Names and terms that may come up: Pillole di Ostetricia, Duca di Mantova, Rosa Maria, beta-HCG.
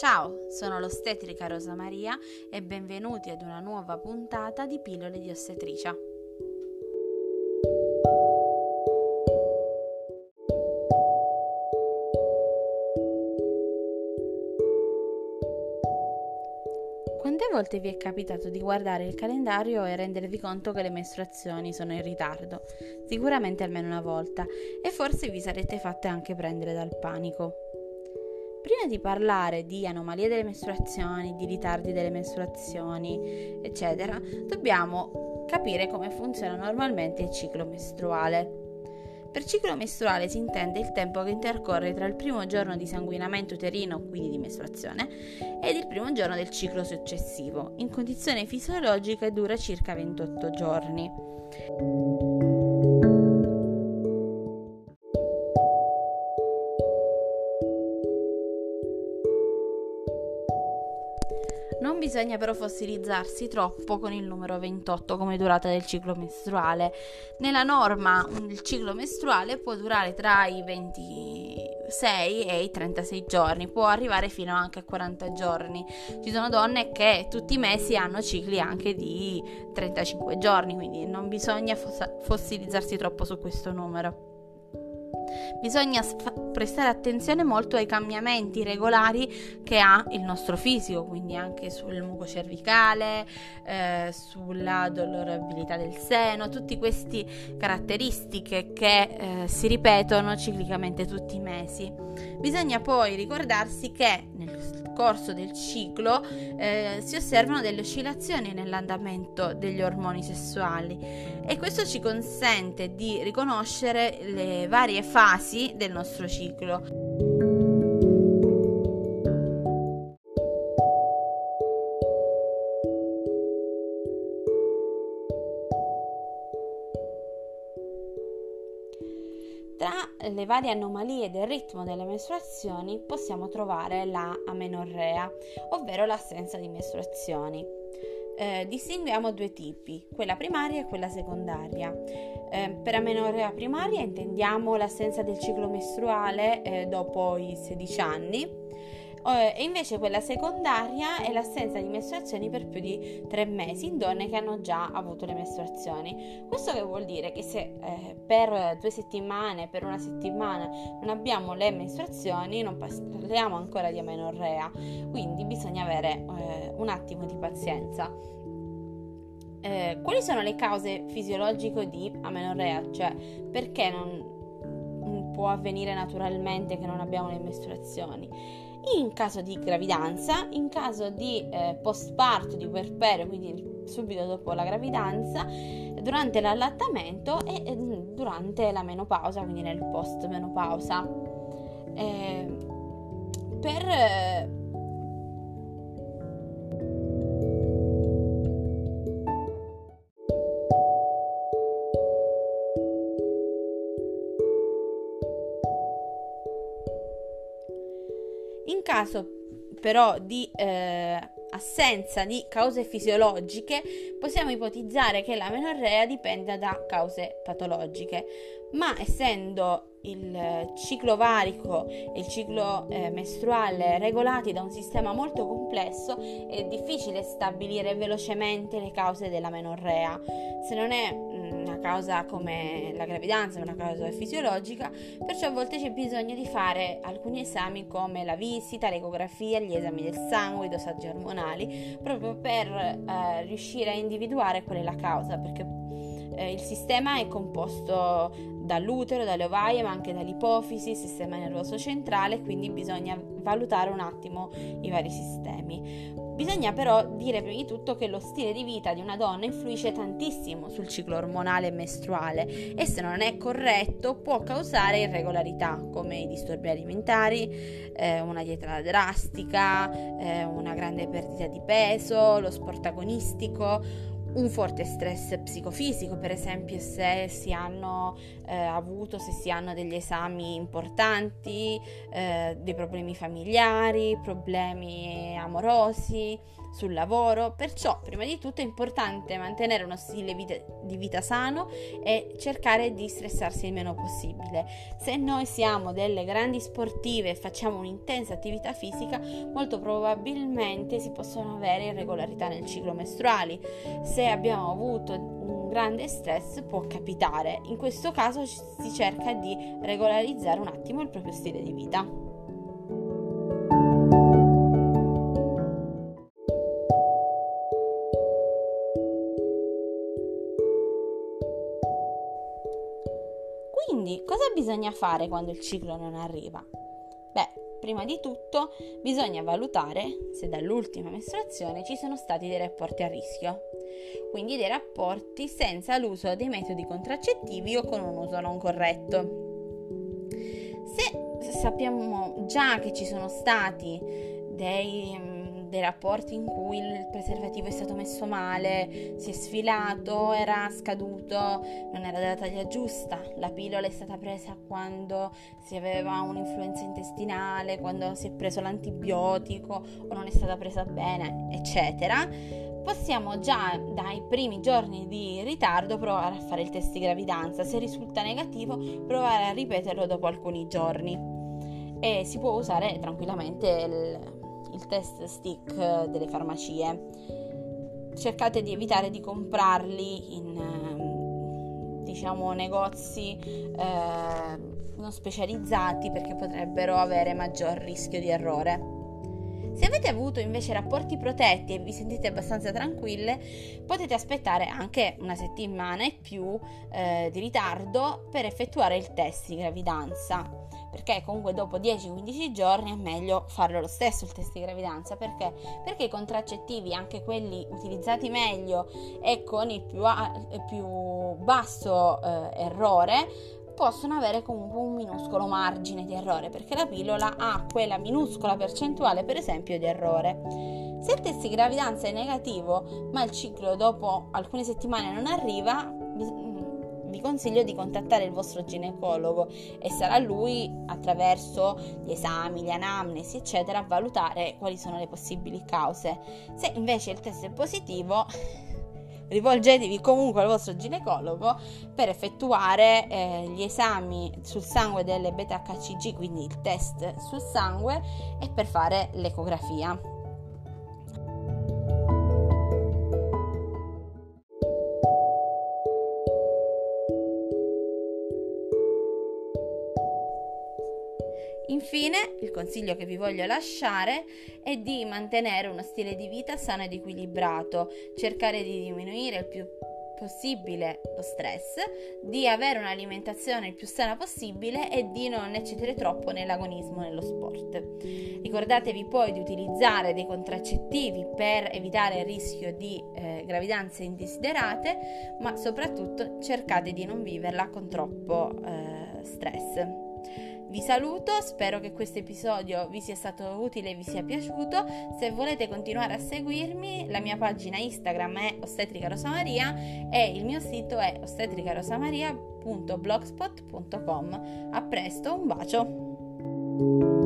Ciao, sono l'ostetrica Rosa Maria e benvenuti ad una nuova puntata di Pillole di Ostetricia. Quante volte vi è capitato di guardare il calendario e rendervi conto che le mestruazioni sono in ritardo? Sicuramente almeno una volta, e forse vi sarete fatte anche prendere dal panico. Prima di parlare di anomalie delle mestruazioni, di ritardi delle mestruazioni, eccetera, dobbiamo capire come funziona normalmente il ciclo mestruale. Per ciclo mestruale si intende il tempo che intercorre tra il primo giorno di sanguinamento uterino, quindi di mestruazione, ed il primo giorno del ciclo successivo. In condizione fisiologica dura circa 28 giorni. Non bisogna però fossilizzarsi troppo con il numero 28 come durata del ciclo mestruale. Nella norma il ciclo mestruale può durare tra i 26 e i 36 giorni, può arrivare fino anche a 40 giorni. Ci sono donne che tutti i mesi hanno cicli anche di 35 giorni, quindi non bisogna fossilizzarsi troppo su questo numero. Bisogna prestare attenzione molto ai cambiamenti regolari che ha il nostro fisico, quindi anche sul muco cervicale, sulla dolorabilità del seno, tutte queste caratteristiche che si ripetono ciclicamente tutti i mesi. Bisogna poi ricordarsi che nel corso del ciclo si osservano delle oscillazioni nell'andamento degli ormoni sessuali, e questo ci consente di riconoscere le varie fasi del nostro ciclo. Tra le varie anomalie del ritmo delle mestruazioni possiamo trovare la amenorrea, ovvero l'assenza di mestruazioni. Distinguiamo due tipi, quella primaria e quella secondaria. Per amenorrea primaria intendiamo l'assenza del ciclo mestruale dopo i 16 anni, e invece quella secondaria è l'assenza di mestruazioni per più di 3 mesi in donne che hanno già avuto le mestruazioni. Questo che vuol dire che se per 2 settimane, per 1 settimana non abbiamo le mestruazioni, non parliamo ancora di amenorrea, quindi bisogna avere un attimo di pazienza. Quali sono le cause fisiologiche di amenorrea? Cioè, perché non può avvenire naturalmente che non abbiamo le mestruazioni? In caso di gravidanza, in caso di postparto, di puerperio, quindi subito dopo la gravidanza, durante l'allattamento e durante la menopausa, quindi nel post-menopausa. In caso però di assenza di cause fisiologiche, possiamo ipotizzare che l'amenorrea dipenda da cause patologiche, ma essendo il ciclo ovarico e il ciclo mestruale regolati da un sistema molto complesso, è difficile stabilire velocemente le cause dell'amenorrea. Se non è una causa come la gravidanza, una causa fisiologica, perciò a volte c'è bisogno di fare alcuni esami come la visita, l'ecografia, gli esami del sangue, i dosaggi ormonali, proprio per riuscire a individuare qual è la causa, perché il sistema è composto dall'utero, dalle ovaie, ma anche dall'ipofisi, il sistema nervoso centrale, quindi bisogna valutare un attimo i vari sistemi. Bisogna però dire prima di tutto che lo stile di vita di una donna influisce tantissimo sul ciclo ormonale e mestruale, e se non è corretto può causare irregolarità come i disturbi alimentari, una dieta drastica, una grande perdita di peso, lo sport agonistico, un forte stress psicofisico, per esempio se si hanno degli esami importanti, dei problemi familiari, problemi amorosi, sul lavoro, perciò prima di tutto è importante mantenere uno stile di vita sano e cercare di stressarsi il meno possibile. Se noi siamo delle grandi sportive e facciamo un'intensa attività fisica, molto probabilmente si possono avere irregolarità nel ciclo mestruali. Se abbiamo avuto un grande stress può capitare, in questo caso si cerca di regolarizzare un attimo il proprio stile di vita. Quindi, cosa bisogna fare quando il ciclo non arriva? Beh, prima di tutto bisogna valutare se dall'ultima mestruazione ci sono stati dei rapporti a rischio, quindi dei rapporti senza l'uso dei metodi contraccettivi o con un uso non corretto. Se sappiamo già che ci sono stati dei rapporti in cui il preservativo è stato messo male, si è sfilato, era scaduto, non era della taglia giusta, la pillola è stata presa quando si aveva un'influenza intestinale, quando si è preso l'antibiotico o non è stata presa bene, eccetera, possiamo già dai primi giorni di ritardo provare a fare il test di gravidanza. Se risulta negativo, provare a ripeterlo dopo alcuni giorni, e si può usare tranquillamente il test stick delle farmacie. Cercate di evitare di comprarli in negozi non specializzati, perché potrebbero avere maggior rischio di errore. Se avete avuto invece rapporti protetti e vi sentite abbastanza tranquille, potete aspettare anche una settimana e più di ritardo per effettuare il test di gravidanza, perché comunque dopo 10-15 giorni è meglio farlo lo stesso il test di gravidanza. Perché i contraccettivi, anche quelli utilizzati meglio e con il più basso errore, possono avere comunque un minuscolo margine di errore, perché la pillola ha quella minuscola percentuale, per esempio, di errore. Se il test di gravidanza è negativo, ma il ciclo dopo alcune settimane non arriva, vi consiglio di contattare il vostro ginecologo, e sarà lui, attraverso gli esami, le anamnesi, eccetera, a valutare quali sono le possibili cause. Se invece il test è positivo, rivolgetevi comunque al vostro ginecologo per effettuare gli esami sul sangue delle beta-HCG, quindi il test sul sangue, e per fare l'ecografia. Infine, il consiglio che vi voglio lasciare è di mantenere uno stile di vita sano ed equilibrato, cercare di diminuire il più possibile lo stress, di avere un'alimentazione il più sana possibile e di non eccedere troppo nell'agonismo nello sport. Ricordatevi poi di utilizzare dei contraccettivi per evitare il rischio di gravidanze indesiderate, ma soprattutto cercate di non viverla con troppo stress. Vi saluto, spero che questo episodio vi sia stato utile e vi sia piaciuto. Se volete continuare a seguirmi, la mia pagina Instagram è Ostetrica Rosa Maria e il mio sito è ostetricarosamaria.blogspot.com. A presto, un bacio!